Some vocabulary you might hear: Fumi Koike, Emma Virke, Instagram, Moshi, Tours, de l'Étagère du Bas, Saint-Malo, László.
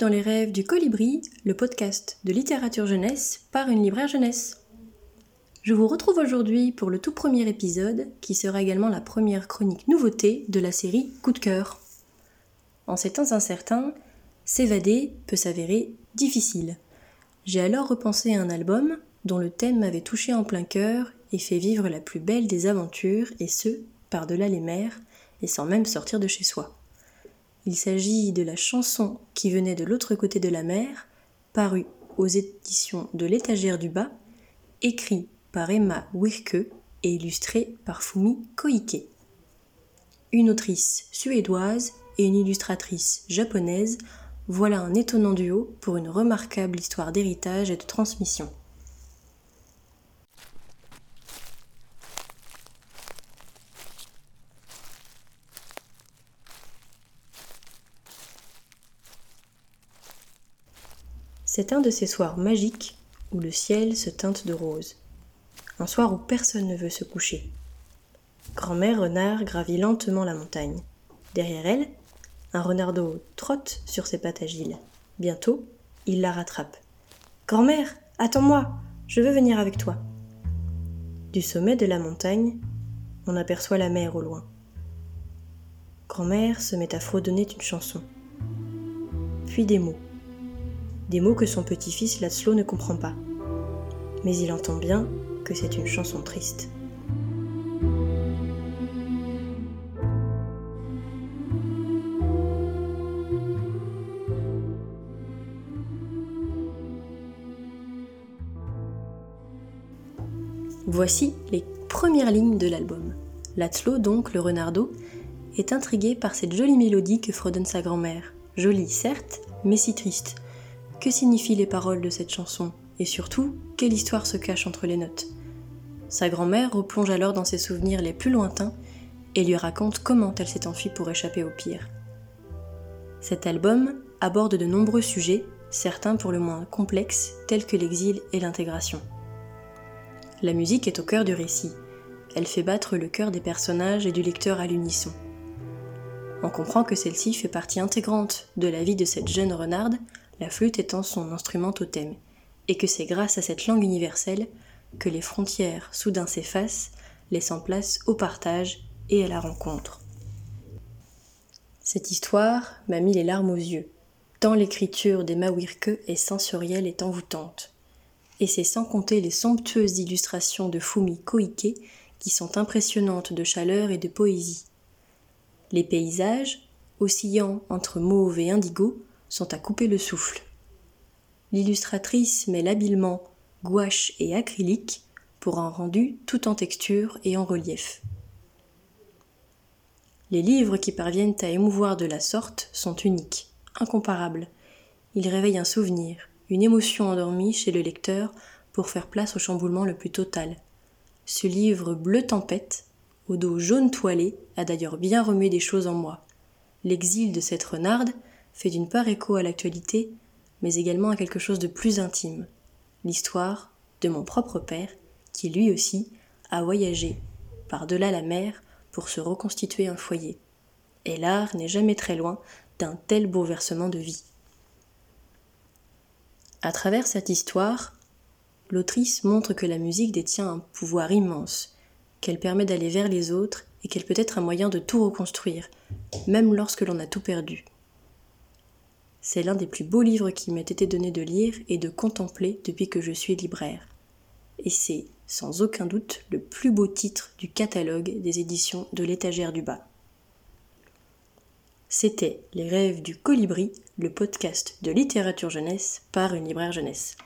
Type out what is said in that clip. dans les rêves du Colibri, le podcast de littérature jeunesse par une libraire jeunesse. Je vous retrouve aujourd'hui pour le tout premier épisode, qui sera également la première chronique nouveauté de la série Coup de cœur. En ces temps incertains, s'évader peut s'avérer difficile. J'ai alors repensé à un album dont le thème m'avait touché en plein cœur et fait vivre la plus belle des aventures, et ce, par-delà les mers, et sans même sortir de chez soi. Il s'agit de la chanson qui venait de l'autre côté de la mer, parue aux éditions de l'Étagère du Bas, écrite par Emma Virke et illustrée par Fumi Koike. Une autrice suédoise et une illustratrice japonaise, voilà un étonnant duo pour une remarquable histoire d'héritage et de transmission. C'est un de ces soirs magiques où le ciel se teinte de rose. Un soir où personne ne veut se coucher. Grand-mère renard gravit lentement la montagne. Derrière elle, un renardeau trotte sur ses pattes agiles. Bientôt, il la rattrape. « Grand-mère, attends-moi, je veux venir avec toi. » Du sommet de la montagne, on aperçoit la mer au loin. Grand-mère se met à fredonner une chanson. Puis des mots. Des mots que son petit-fils László ne comprend pas. Mais il entend bien que c'est une chanson triste. Voici les premières lignes de l'album. László, donc le renardeau, est intrigué par cette jolie mélodie que fredonne sa grand-mère. Jolie, certes, mais si triste. Que signifient les paroles de cette chanson ? Et surtout, quelle histoire se cache entre les notes ? Sa grand-mère replonge alors dans ses souvenirs les plus lointains et lui raconte comment elle s'est enfuie pour échapper au pire. Cet album aborde de nombreux sujets, certains pour le moins complexes, tels que l'exil et l'intégration. La musique est au cœur du récit. Elle fait battre le cœur des personnages et du lecteur à l'unisson. On comprend que celle-ci fait partie intégrante de la vie de cette jeune renarde, la flûte étant son instrument totem, et que c'est grâce à cette langue universelle que les frontières soudain s'effacent, laissant place au partage et à la rencontre. Cette histoire m'a mis les larmes aux yeux, tant l'écriture d'Emma Virke est sensorielle et envoûtante. Et c'est sans compter les somptueuses illustrations de Fumi Koike qui sont impressionnantes de chaleur et de poésie. Les paysages, oscillant entre mauve et indigo, sont à couper le souffle. L'illustratrice mêle habilement gouache et acrylique pour un rendu tout en texture et en relief. Les livres qui parviennent à émouvoir de la sorte sont uniques, incomparables. Ils réveillent un souvenir, une émotion endormie chez le lecteur pour faire place au chamboulement le plus total. Ce livre bleu tempête, au dos jaune toilé, a d'ailleurs bien remué des choses en moi. L'exil de cette renarde fait d'une part écho à l'actualité, mais également à quelque chose de plus intime. L'histoire de mon propre père, qui lui aussi a voyagé par-delà la mer pour se reconstituer un foyer. Et l'art n'est jamais très loin d'un tel bouleversement de vie. À travers cette histoire, l'autrice montre que la musique détient un pouvoir immense, qu'elle permet d'aller vers les autres et qu'elle peut être un moyen de tout reconstruire, même lorsque l'on a tout perdu. C'est l'un des plus beaux livres qui m'ait été donné de lire et de contempler depuis que je suis libraire. Et c'est, sans aucun doute, le plus beau titre du catalogue des éditions de l'Étagère du Bas. C'était Les Rêves du Colibri, le podcast de littérature jeunesse par une libraire jeunesse.